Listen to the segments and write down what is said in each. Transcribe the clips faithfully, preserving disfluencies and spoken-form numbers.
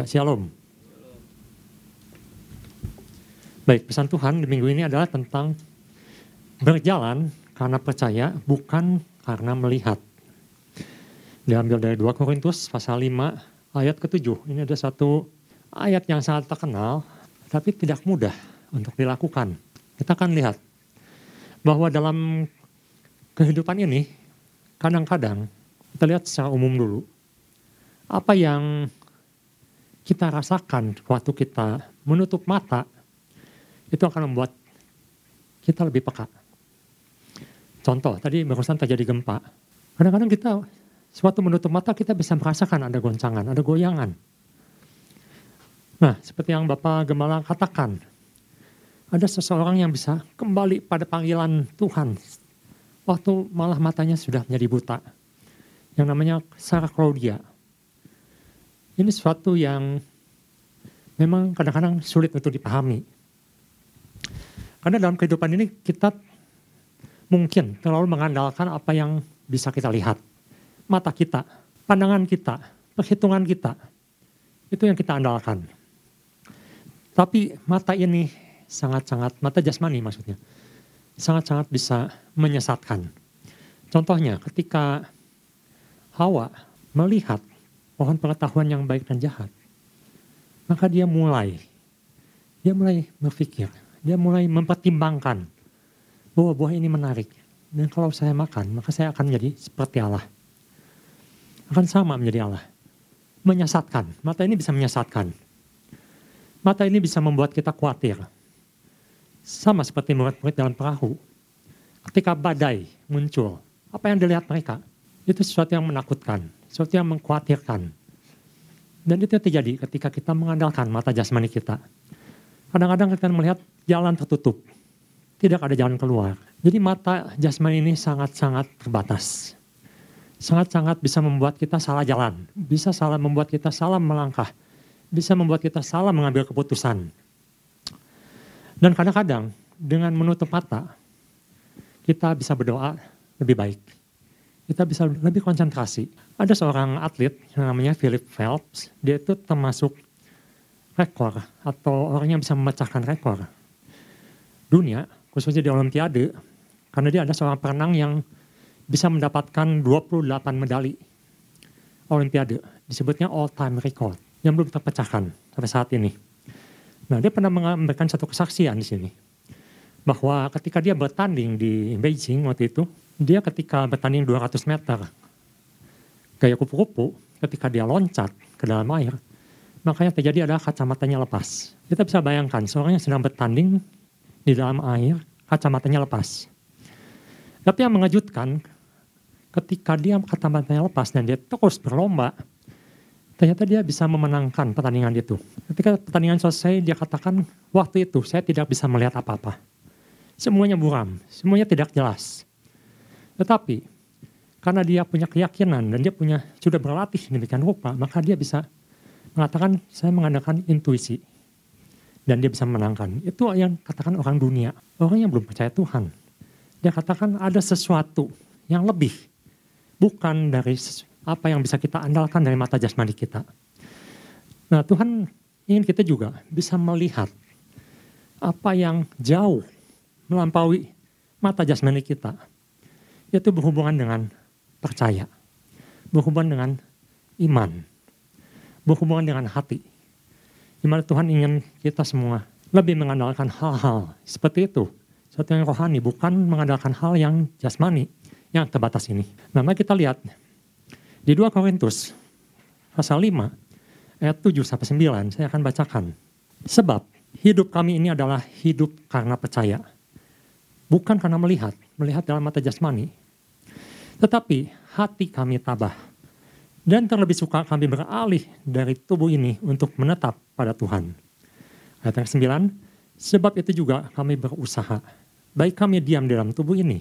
Ya, Shalom. Baik, pesan Tuhan di minggu ini adalah tentang berjalan karena percaya, bukan karena melihat. Diambil dari dua Korintus pasal lima ayat ketujuh. Ini ada satu ayat yang sangat terkenal, tapi tidak mudah untuk dilakukan. Kita akan lihat bahwa dalam kehidupan ini, kadang-kadang kita lihat secara umum dulu. Apa yang kita rasakan waktu kita menutup mata, itu akan membuat kita lebih peka. Contoh, tadi barusan terjadi gempa. Kadang-kadang kita, suatu menutup mata kita bisa merasakan ada goncangan, ada goyangan. Nah, seperti yang Bapak Gembala katakan, ada seseorang yang bisa kembali pada panggilan Tuhan, waktu malah matanya sudah menjadi buta. Yang namanya Sarah Claudia. Ini sesuatu yang memang kadang-kadang sulit untuk dipahami. Karena dalam kehidupan ini kita mungkin terlalu mengandalkan apa yang bisa kita lihat. Mata kita, pandangan kita, perhitungan kita. Itu yang kita andalkan. Tapi mata ini sangat-sangat, mata jasmani maksudnya, sangat-sangat bisa menyesatkan. Contohnya ketika Hawa melihat pohon pengetahuan yang baik dan jahat, maka dia mulai, dia mulai berpikir. Dia mulai mempertimbangkan bahwa buah ini menarik. Dan kalau saya makan, maka saya akan menjadi seperti Allah. Akan sama menjadi Allah. Menyesatkan. Mata ini bisa menyesatkan. Mata ini bisa membuat kita khawatir. Sama seperti murid-murid dalam perahu. Ketika badai muncul, apa yang dilihat mereka? Itu sesuatu yang menakutkan. Sesuatu yang mengkhawatirkan. Dan itu terjadi ketika kita mengandalkan mata jasmani kita. Kadang-kadang kita melihat jalan tertutup, tidak ada jalan keluar. Jadi mata jasmani ini sangat-sangat terbatas. Sangat-sangat bisa membuat kita salah jalan, bisa salah membuat kita salah melangkah, bisa membuat kita salah mengambil keputusan. Dan kadang-kadang dengan menutup mata, kita bisa berdoa lebih baik. Kita bisa lebih konsentrasi. Ada seorang atlet yang namanya Philip Phelps, dia itu termasuk rekor atau orang yang bisa memecahkan rekor dunia, khususnya di Olimpiade, karena dia ada seorang perenang yang bisa mendapatkan dua puluh delapan medali Olimpiade, disebutnya all time record yang belum terpecahkan sampai saat ini. Nah, dia pernah memberikan satu kesaksian di sini bahwa ketika dia bertanding di Beijing waktu itu, dia ketika bertanding dua ratus meter gaya kupu-kupu, ketika dia loncat ke dalam air, makanya terjadi adalah kacamatanya lepas. Kita bisa bayangkan seorang yang sedang bertanding di dalam air, kacamatanya lepas. Tapi yang mengejutkan, ketika dia kacamatanya lepas dan dia terus berlomba, ternyata dia bisa memenangkan pertandingan itu. Ketika pertandingan selesai, dia katakan, waktu itu saya tidak bisa melihat apa-apa. Semuanya buram, semuanya tidak jelas. Tetapi, karena dia punya keyakinan dan dia punya sudah berlatih demikian rupa, maka dia bisa mengatakan, saya mengandalkan intuisi. Dan dia bisa menangkan. Itu yang katakan orang dunia. Orang yang belum percaya Tuhan. Dia katakan ada sesuatu yang lebih. Bukan dari apa yang bisa kita andalkan dari mata jasmani kita. Nah, Tuhan ingin kita juga bisa melihat apa yang jauh melampaui mata jasmani kita. Yaitu berhubungan dengan percaya. Berhubungan dengan iman. Berhubungan dengan hati. Di mana Tuhan ingin kita semua lebih mengandalkan hal-hal seperti itu. Sesuatu yang rohani, bukan mengandalkan hal yang jasmani, yang terbatas ini. Nah, mari kita lihat di dua Korintus pasal lima ayat tujuh sampai sembilan, saya akan bacakan. Sebab hidup kami ini adalah hidup karena percaya. Bukan karena melihat, melihat dalam mata jasmani. Tetapi hati kami tabah. Dan terlebih suka kami beralih dari tubuh ini untuk menetap pada Tuhan. Ayat yang sembilan, sebab itu juga kami berusaha, baik kami diam di dalam tubuh ini,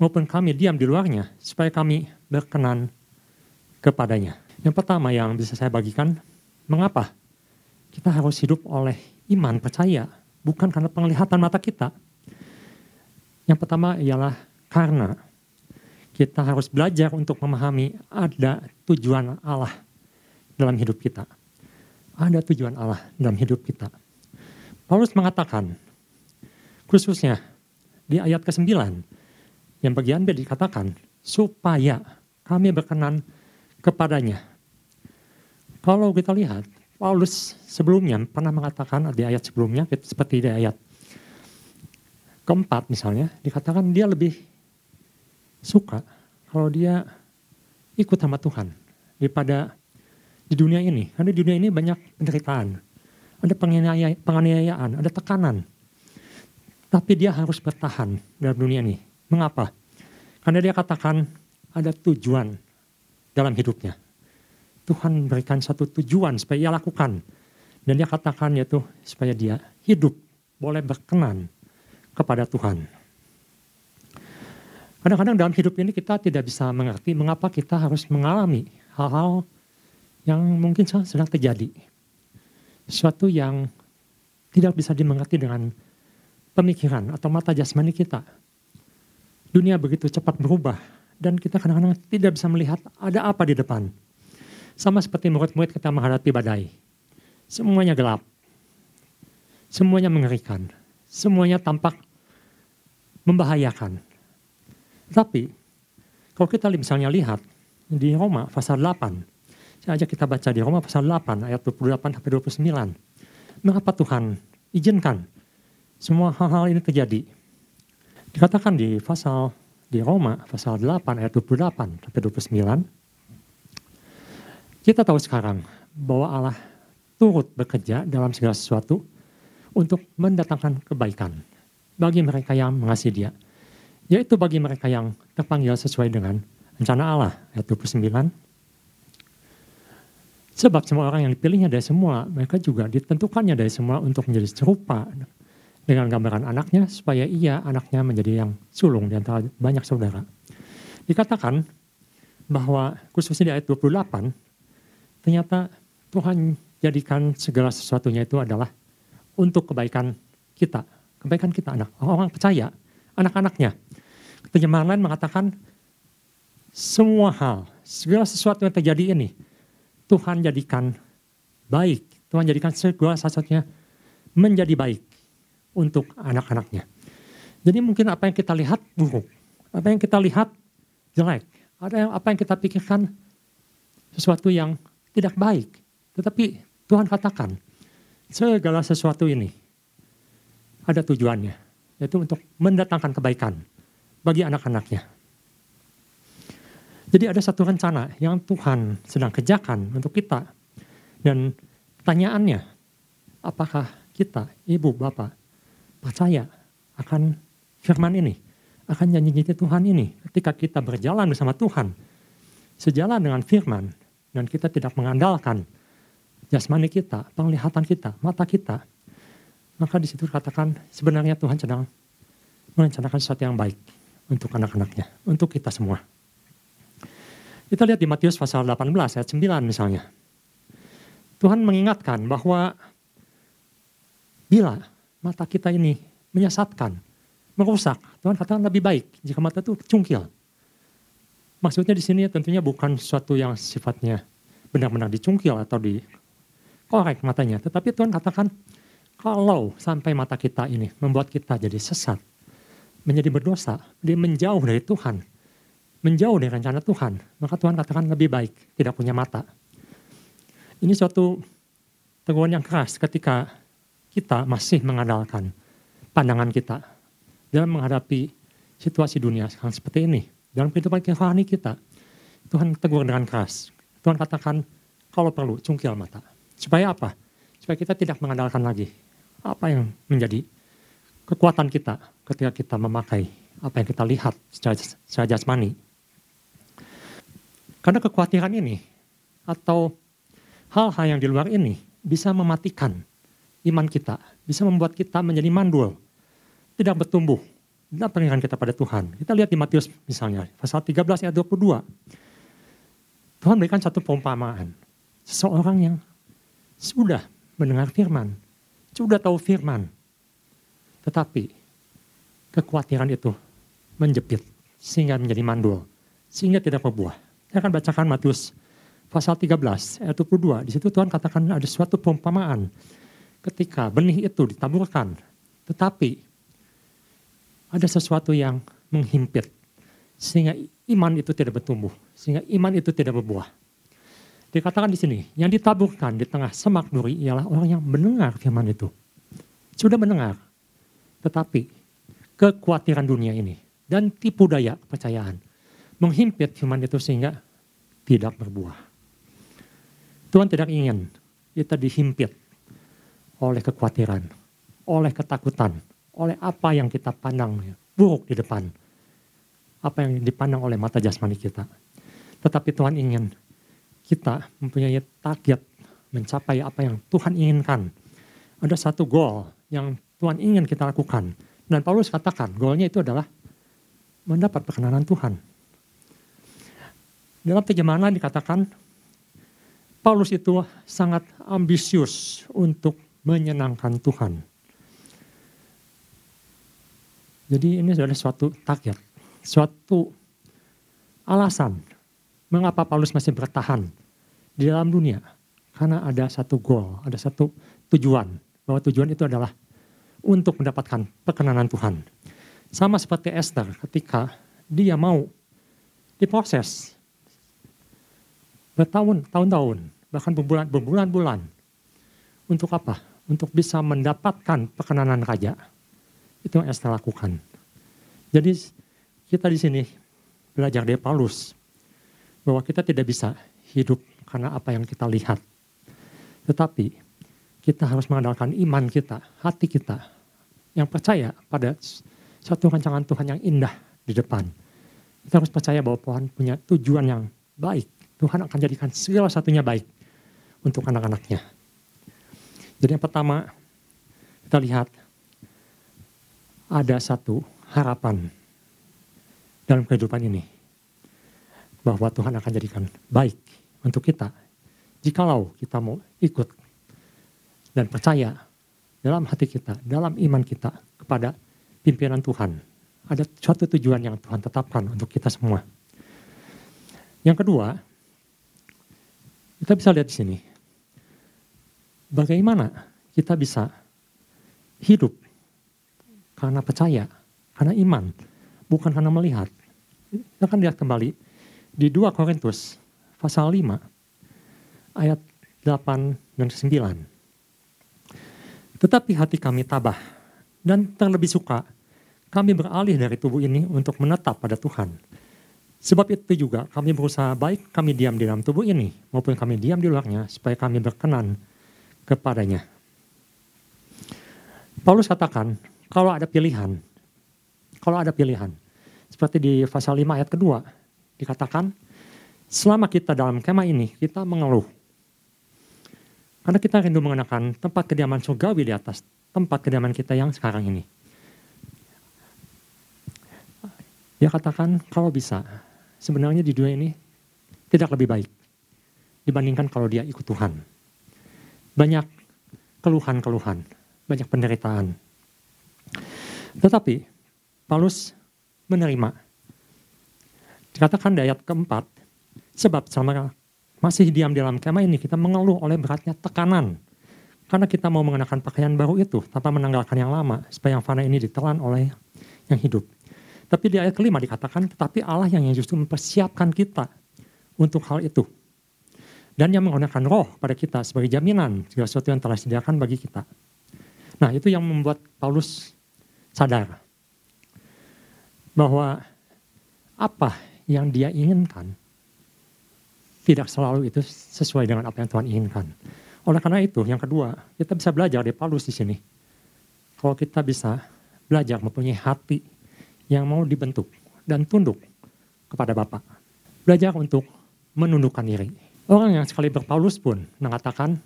maupun kami diam di luarnya, supaya kami berkenan kepadanya. Yang pertama yang bisa saya bagikan, mengapa kita harus hidup oleh iman, percaya, bukan karena penglihatan mata kita. Yang pertama ialah karena kita harus belajar untuk memahami ada tujuan Allah dalam hidup kita. ada tujuan Allah dalam hidup kita. Paulus mengatakan, khususnya di ayat kesembilan, yang bagian B dikatakan, supaya kami berkenan kepadanya. Kalau kita lihat, Paulus sebelumnya pernah mengatakan di ayat sebelumnya, seperti di ayat keempat misalnya, dikatakan dia lebih suka kalau dia ikut sama Tuhan daripada di dunia ini. Karena di dunia ini banyak penderitaan, ada penganiayaan, ada tekanan. Tapi dia harus bertahan dalam dunia ini. Mengapa? Karena dia katakan ada tujuan dalam hidupnya. Tuhan berikan satu tujuan supaya ia lakukan. Dan dia katakan yaitu supaya dia hidup boleh berkenan kepada Tuhan. Kadang-kadang dalam hidup ini kita tidak bisa mengerti mengapa kita harus mengalami hal-hal yang mungkin sedang terjadi. Sesuatu yang tidak bisa dimengerti dengan pemikiran atau mata jasmani kita. Dunia begitu cepat berubah dan kita kadang-kadang tidak bisa melihat ada apa di depan. Sama seperti murid-murid kita menghadapi badai. Semuanya gelap. Semuanya mengerikan. Semuanya tampak membahayakan. Tapi, kalau kita misalnya lihat di Roma pasal delapan, saya ajak kita baca di Roma pasal delapan ayat dua puluh delapan sampai dua puluh sembilan. Mengapa Tuhan izinkan semua hal-hal ini terjadi? Dikatakan di pasal di Roma pasal delapan ayat dua puluh delapan sampai dua puluh sembilan. Kita tahu sekarang bahwa Allah turut bekerja dalam segala sesuatu untuk mendatangkan kebaikan bagi mereka yang mengasihi Dia, yaitu bagi mereka yang terpanggil sesuai dengan rencana Allah. Ayat dua puluh sembilan. Sebab semua orang yang dipilihnya dari semula, mereka juga ditentukannya dari semula untuk menjadi serupa dengan gambaran anaknya, supaya ia anaknya menjadi yang sulung di antara banyak saudara. Dikatakan bahwa khususnya di ayat dua puluh delapan, ternyata Tuhan jadikan segala sesuatunya itu adalah untuk kebaikan kita, kebaikan kita anak, orang percaya, anak-anaknya. Terjemahan lain mengatakan semua hal, segala sesuatu yang terjadi ini Tuhan jadikan baik, Tuhan jadikan segala sesuatunya menjadi baik untuk anak-anaknya. Jadi mungkin apa yang kita lihat buruk, apa yang kita lihat jelek, ada apa yang kita pikirkan sesuatu yang tidak baik, tetapi Tuhan katakan segala sesuatu ini ada tujuannya, yaitu untuk mendatangkan kebaikan bagi anak-anaknya. Jadi ada satu rencana yang Tuhan sedang kerjakan untuk kita. Dan pertanyaannya, apakah kita, ibu, bapak, percaya akan firman ini, akan janji-janji Tuhan ini? Ketika kita berjalan bersama Tuhan, sejalan dengan firman, dan kita tidak mengandalkan jasmani kita, penglihatan kita, mata kita, maka di situ dikatakan sebenarnya Tuhan sedang merencanakan sesuatu yang baik untuk anak-anaknya, untuk kita semua. Kita lihat di Matius pasal delapan belas ayat sembilan misalnya. Tuhan mengingatkan bahwa bila mata kita ini menyesatkan, merusak, Tuhan katakan lebih baik jika mata itu cungkil. Maksudnya di sini tentunya bukan sesuatu yang sifatnya benar-benar dicungkil atau di korek matanya. Tetapi Tuhan katakan kalau sampai mata kita ini membuat kita jadi sesat, menjadi berdosa, dia menjauh dari Tuhan, menjauh dari rencana Tuhan, maka Tuhan katakan lebih baik tidak punya mata. Ini suatu teguran yang keras ketika kita masih mengandalkan pandangan kita dalam menghadapi situasi dunia sekarang seperti ini. Dalam kehidupan rohani kita, Tuhan tegur dengan keras. Tuhan katakan kalau perlu cungkil mata. Supaya apa? Supaya kita tidak mengandalkan lagi apa yang menjadi kekuatan kita ketika kita memakai apa yang kita lihat secara, secara jasmani. Karena kekhawatiran ini atau hal-hal yang di luar ini bisa mematikan iman kita, bisa membuat kita menjadi mandul, tidak bertumbuh dalam penginginan kita pada Tuhan. Kita lihat di Matius misalnya, pasal tiga belas ayat dua puluh dua. Tuhan berikan satu perumpamaan. Seseorang yang sudah mendengar firman, sudah tahu firman, tetapi kekhawatiran itu menjepit sehingga menjadi mandul, sehingga tidak berbuah. Saya akan bacakan Matius pasal tiga belas ayat dua puluh dua, di situ Tuhan katakan ada suatu perumpamaan. Ketika benih itu ditaburkan, tetapi ada sesuatu yang menghimpit, sehingga iman itu tidak bertumbuh, sehingga iman itu tidak berbuah. Dikatakan di sini, yang ditaburkan di tengah semak duri ialah orang yang mendengar firman itu. Sudah mendengar, tetapi kekhawatiran dunia ini dan tipu daya kepercayaan menghimpit firman itu sehingga tidak berbuah. Tuhan tidak ingin kita dihimpit oleh kekhawatiran, oleh ketakutan, oleh apa yang kita pandang buruk di depan, apa yang dipandang oleh mata jasmani kita. Tetapi Tuhan ingin kita mempunyai target mencapai apa yang Tuhan inginkan. Ada satu goal yang Tuhan ingin kita lakukan. Dan Paulus katakan goalnya itu adalah mendapat perkenanan Tuhan. Dalam terjemahan lain dikatakan, Paulus itu sangat ambisius untuk menyenangkan Tuhan. Jadi ini adalah suatu target, suatu alasan mengapa Paulus masih bertahan di dalam dunia. Karena ada satu goal, ada satu tujuan. Bahwa tujuan itu adalah untuk mendapatkan perkenanan Tuhan. Sama seperti Esther ketika dia mau diproses bertahun-tahun, bahkan berbulan-bulan. Untuk apa? Untuk bisa mendapatkan perkenanan raja. Itu yang Esther lakukan. Jadi kita di sini belajar dari Paulus bahwa kita tidak bisa hidup karena apa yang kita lihat. Tetapi kita harus mengandalkan iman kita, hati kita yang percaya pada satu rancangan Tuhan yang indah di depan. Kita harus percaya bahwa Tuhan punya tujuan yang baik. Tuhan akan jadikan segala satunya baik untuk anak-anaknya. Jadi yang pertama kita lihat ada satu harapan dalam kehidupan ini. Bahwa Tuhan akan jadikan baik untuk kita. Jikalau kita mau ikut dan percaya dalam hati kita, dalam iman kita kepada pimpinan Tuhan. Ada suatu tujuan yang Tuhan tetapkan untuk kita semua. Yang kedua, kita bisa lihat di sini. Bagaimana kita bisa hidup karena percaya, karena iman, bukan karena melihat. Kita akan lihat kembali di dua Korintus pasal lima ayat delapan dan sembilan. Tetapi hati kami tabah dan terlebih suka kami beralih dari tubuh ini untuk menetap pada Tuhan. Sebab itu juga kami berusaha baik kami diam di dalam tubuh ini maupun kami diam di luarnya supaya kami berkenan kepadanya. Paulus katakan kalau ada pilihan, kalau ada pilihan seperti di pasal lima ayat kedua, dikatakan, selama kita dalam kemah ini, kita mengeluh. Karena kita rindu mengenakan tempat kediaman surgawi di atas tempat kediaman kita yang sekarang ini. Dia katakan, kalau bisa, sebenarnya di dunia ini tidak lebih baik dibandingkan kalau dia ikut Tuhan. Banyak keluhan-keluhan, banyak penderitaan. Tetapi, Paulus menerima. Dikatakan di ayat keempat, sebab selama masih diam dalam kemah ini kita mengeluh oleh beratnya tekanan. Karena kita mau mengenakan pakaian baru itu tanpa menanggalkan yang lama. Supaya yang fana ini ditelan oleh yang hidup. Tapi di ayat kelima dikatakan, tetapi Allah yang justru mempersiapkan kita untuk hal itu. Dan yang menggunakan roh pada kita sebagai jaminan segala sesuatu yang telah disediakan bagi kita. Nah itu yang membuat Paulus sadar bahwa apa yang dia inginkan tidak selalu itu sesuai dengan apa yang Tuhan inginkan. Oleh karena itu, yang kedua, kita bisa belajar dari Paulus di sini. Kalau kita bisa belajar mempunyai hati yang mau dibentuk dan tunduk kepada Bapa. Belajar untuk menundukkan diri. Orang yang sekali berpaulus pun mengatakan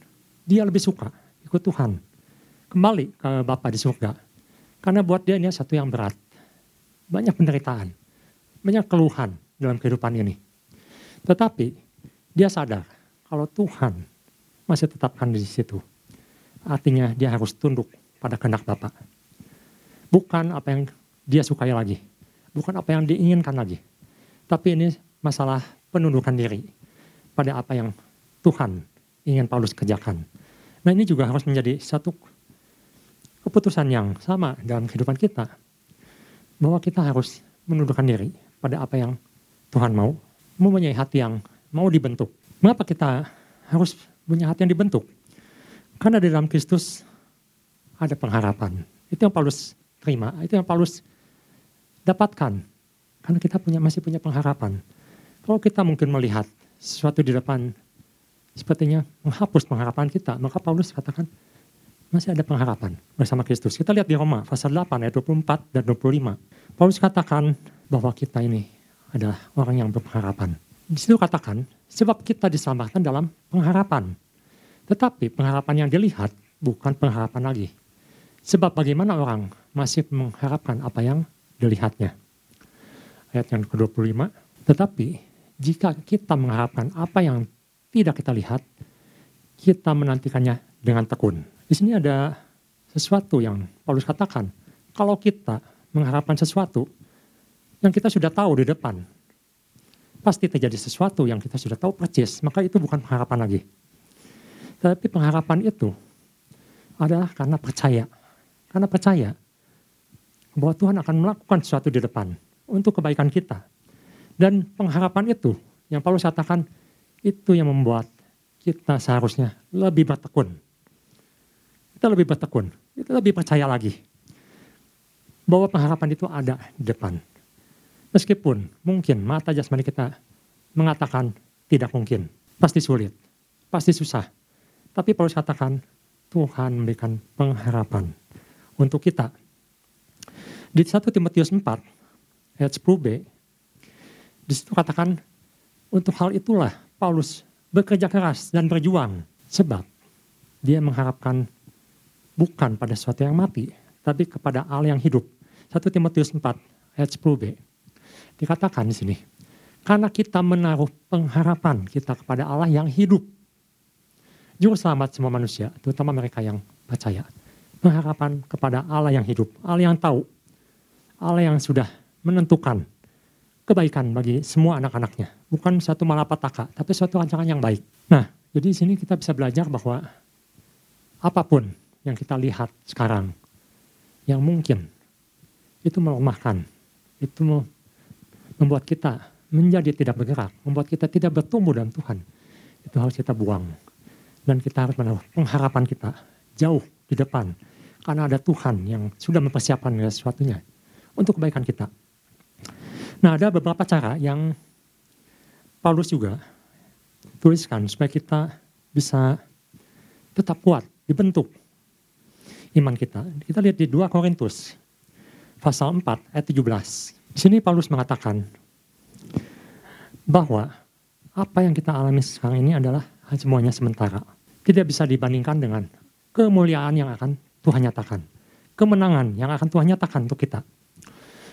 dia lebih suka ikut Tuhan. Kembali ke Bapa di surga. Karena buat dia ini satu yang berat. Banyak penderitaan. Banyak keluhan dalam kehidupan ini. Tetapi dia sadar kalau Tuhan masih tetapkan di situ. Artinya dia harus tunduk pada kehendak Bapa. Bukan apa yang dia sukai lagi. Bukan apa yang diinginkan lagi. Tapi ini masalah penundukan diri. pada apa yang Tuhan ingin Paulus kerjakan. Nah, ini juga harus menjadi satu keputusan yang sama dalam kehidupan kita, bahwa kita harus menundukkan diri pada apa yang Tuhan mau, mempunyai hati yang mau dibentuk. Mengapa kita harus punya hati yang dibentuk? Karena di dalam Kristus ada pengharapan. Itu yang Paulus terima, itu yang Paulus dapatkan. Karena kita punya masih punya pengharapan. Kalau kita mungkin melihat sesuatu di depan, sepertinya menghapus pengharapan kita, maka Paulus katakan masih ada pengharapan bersama Kristus. Kita lihat di Roma pasal delapan ayat dua puluh empat dan dua puluh lima. Paulus katakan bahwa kita ini adalah orang yang berpengharapan. Di situ katakan, sebab kita diselamatkan dalam pengharapan. Tetapi pengharapan yang dilihat bukan pengharapan lagi. Sebab bagaimana orang masih mengharapkan apa yang dilihatnya. Ayat yang kedua puluh lima. Tetapi jika kita mengharapkan apa yang tidak kita lihat, kita menantikannya dengan tekun. Di sini ada sesuatu yang Paulus katakan. Kalau kita mengharapkan sesuatu yang kita sudah tahu di depan, pasti terjadi sesuatu yang kita sudah tahu persis, maka itu bukan pengharapan lagi. Tapi pengharapan itu adalah karena percaya. Karena percaya bahwa Tuhan akan melakukan sesuatu di depan untuk kebaikan kita. Dan pengharapan itu yang Paulus katakan, itu yang membuat kita seharusnya lebih bertekun. Kita lebih bertekun, kita lebih percaya lagi bahwa pengharapan itu ada di depan. Meskipun mungkin mata jasmani kita mengatakan tidak mungkin, pasti sulit, pasti susah. Tapi Paulus katakan Tuhan memberikan pengharapan untuk kita. Di satu Timotius empat ayat sepuluh b, di situ katakan untuk hal itulah Paulus bekerja keras dan berjuang, sebab dia mengharapkan bukan pada sesuatu yang mati, tapi kepada Allah yang hidup. satu Timotius empat ayat sepuluh b. Dikatakan di sini, karena kita menaruh pengharapan kita kepada Allah yang hidup. Juru selamat semua manusia, terutama mereka yang percaya. Pengharapan kepada Allah yang hidup, Allah yang tahu, Allah yang sudah menentukan kebaikan bagi semua anak-anaknya. Bukan suatu malapetaka, tapi suatu rancangan yang baik. Nah, jadi di sini kita bisa belajar bahwa apapun yang kita lihat sekarang, yang mungkin itu melemahkan, itu membuat kita menjadi tidak bergerak, membuat kita tidak bertumbuh dalam Tuhan. Itu harus kita buang. Dan kita harus menaruh pengharapan kita jauh di depan. Karena ada Tuhan yang sudah mempersiapkan sesuatunya untuk kebaikan kita. Nah, ada beberapa cara yang Paulus juga tuliskan supaya kita bisa tetap kuat, dibentuk iman kita. Kita lihat di dua Korintus pasal empat ayat tujuh belas. Di sini Paulus mengatakan bahwa apa yang kita alami sekarang ini adalah semuanya sementara. Tidak bisa dibandingkan dengan kemuliaan yang akan Tuhan nyatakan. Kemenangan yang akan Tuhan nyatakan untuk kita.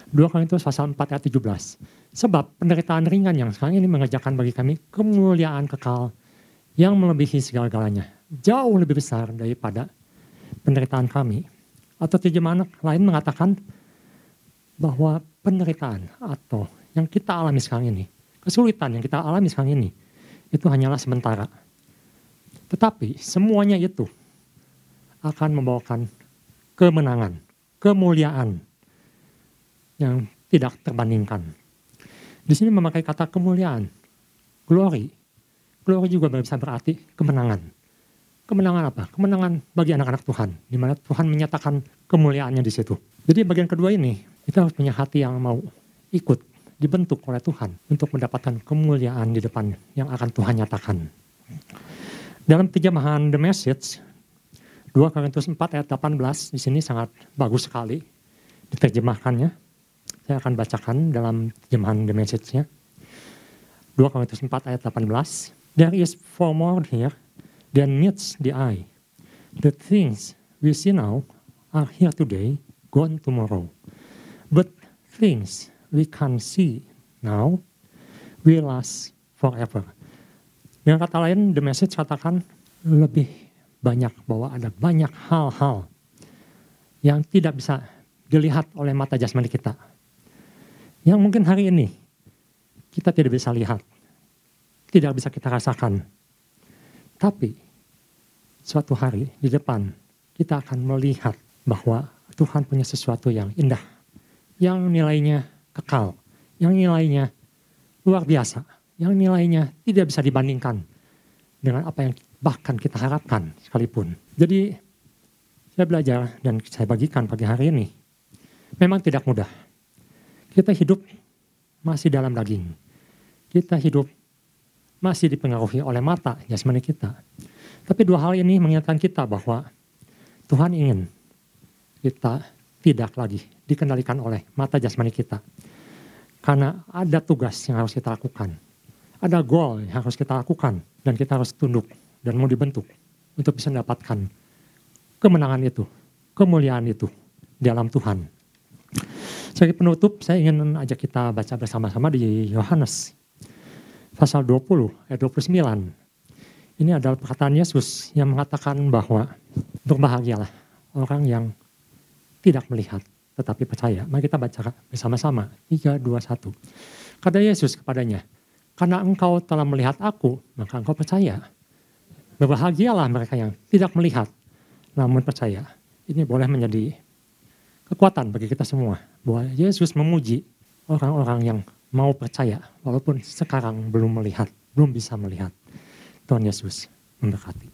dua Korintus pasal empat ayat tujuh belas. Sebab penderitaan ringan yang sekarang ini mengerjakan bagi kami kemuliaan kekal yang melebihi segala-galanya. Jauh lebih besar daripada penderitaan kami, atau terjemahan lain mengatakan bahwa penderitaan atau yang kita alami sekarang ini, kesulitan yang kita alami sekarang ini, itu hanyalah sementara. Tetapi semuanya itu akan membawakan kemenangan, kemuliaan yang tidak terbandingkan. Di sini memakai kata kemuliaan, glory. Glory juga bisa berarti kemenangan. Kemenangan apa? Kemenangan bagi anak-anak Tuhan, di mana Tuhan menyatakan kemuliaannya di situ. Jadi bagian kedua ini, kita harus punya hati yang mau ikut dibentuk oleh Tuhan untuk mendapatkan kemuliaan di depan yang akan Tuhan nyatakan. Dalam terjemahan The Message, dua Korintus empat ayat delapan belas, di sini sangat bagus sekali diterjemahkannya. Saya akan bacakan dalam terjemahan The Message-nya. dua Korintus empat ayat delapan belas. There is four more here than meets the eye. The things we see now are here today, gone tomorrow. But things we can't see now will last forever. Dengan kata lain, The Message katakan lebih banyak, bahwa ada banyak hal-hal yang tidak bisa dilihat oleh mata jasmani kita. Yang mungkin hari ini kita tidak bisa lihat. tidak bisa kita rasakan. Tapi suatu hari di depan kita akan melihat bahwa Tuhan punya sesuatu yang indah, yang nilainya kekal, yang nilainya luar biasa, yang nilainya tidak bisa dibandingkan dengan apa yang bahkan kita harapkan sekalipun. Jadi saya belajar dan saya bagikan pagi hari ini, memang tidak mudah. Kita hidup masih dalam daging, kita hidup masih dipengaruhi oleh mata jasmani kita. Tapi dua hal ini mengingatkan kita bahwa Tuhan ingin kita tidak lagi dikendalikan oleh mata jasmani kita. Karena ada tugas yang harus kita lakukan. Ada goal yang harus kita lakukan. Dan kita harus tunduk dan mau dibentuk untuk bisa mendapatkan kemenangan itu, kemuliaan itu di dalam Tuhan. Sebagai penutup, saya ingin ajak kita baca bersama-sama di Yohanes pasal dua puluh, ayat dua puluh sembilan. Ini adalah perkataan Yesus yang mengatakan bahwa berbahagialah orang yang tidak melihat, tetapi percaya. Mari kita baca bersama-sama. tiga, dua, satu. Kata Yesus kepadanya, karena engkau telah melihat aku, maka engkau percaya. Berbahagialah mereka yang tidak melihat, namun percaya. Ini boleh menjadi kekuatan bagi kita semua. Bahwa Yesus memuji orang-orang yang mau percaya, walaupun sekarang belum melihat, belum bisa melihat. Tuhan Yesus memberkati.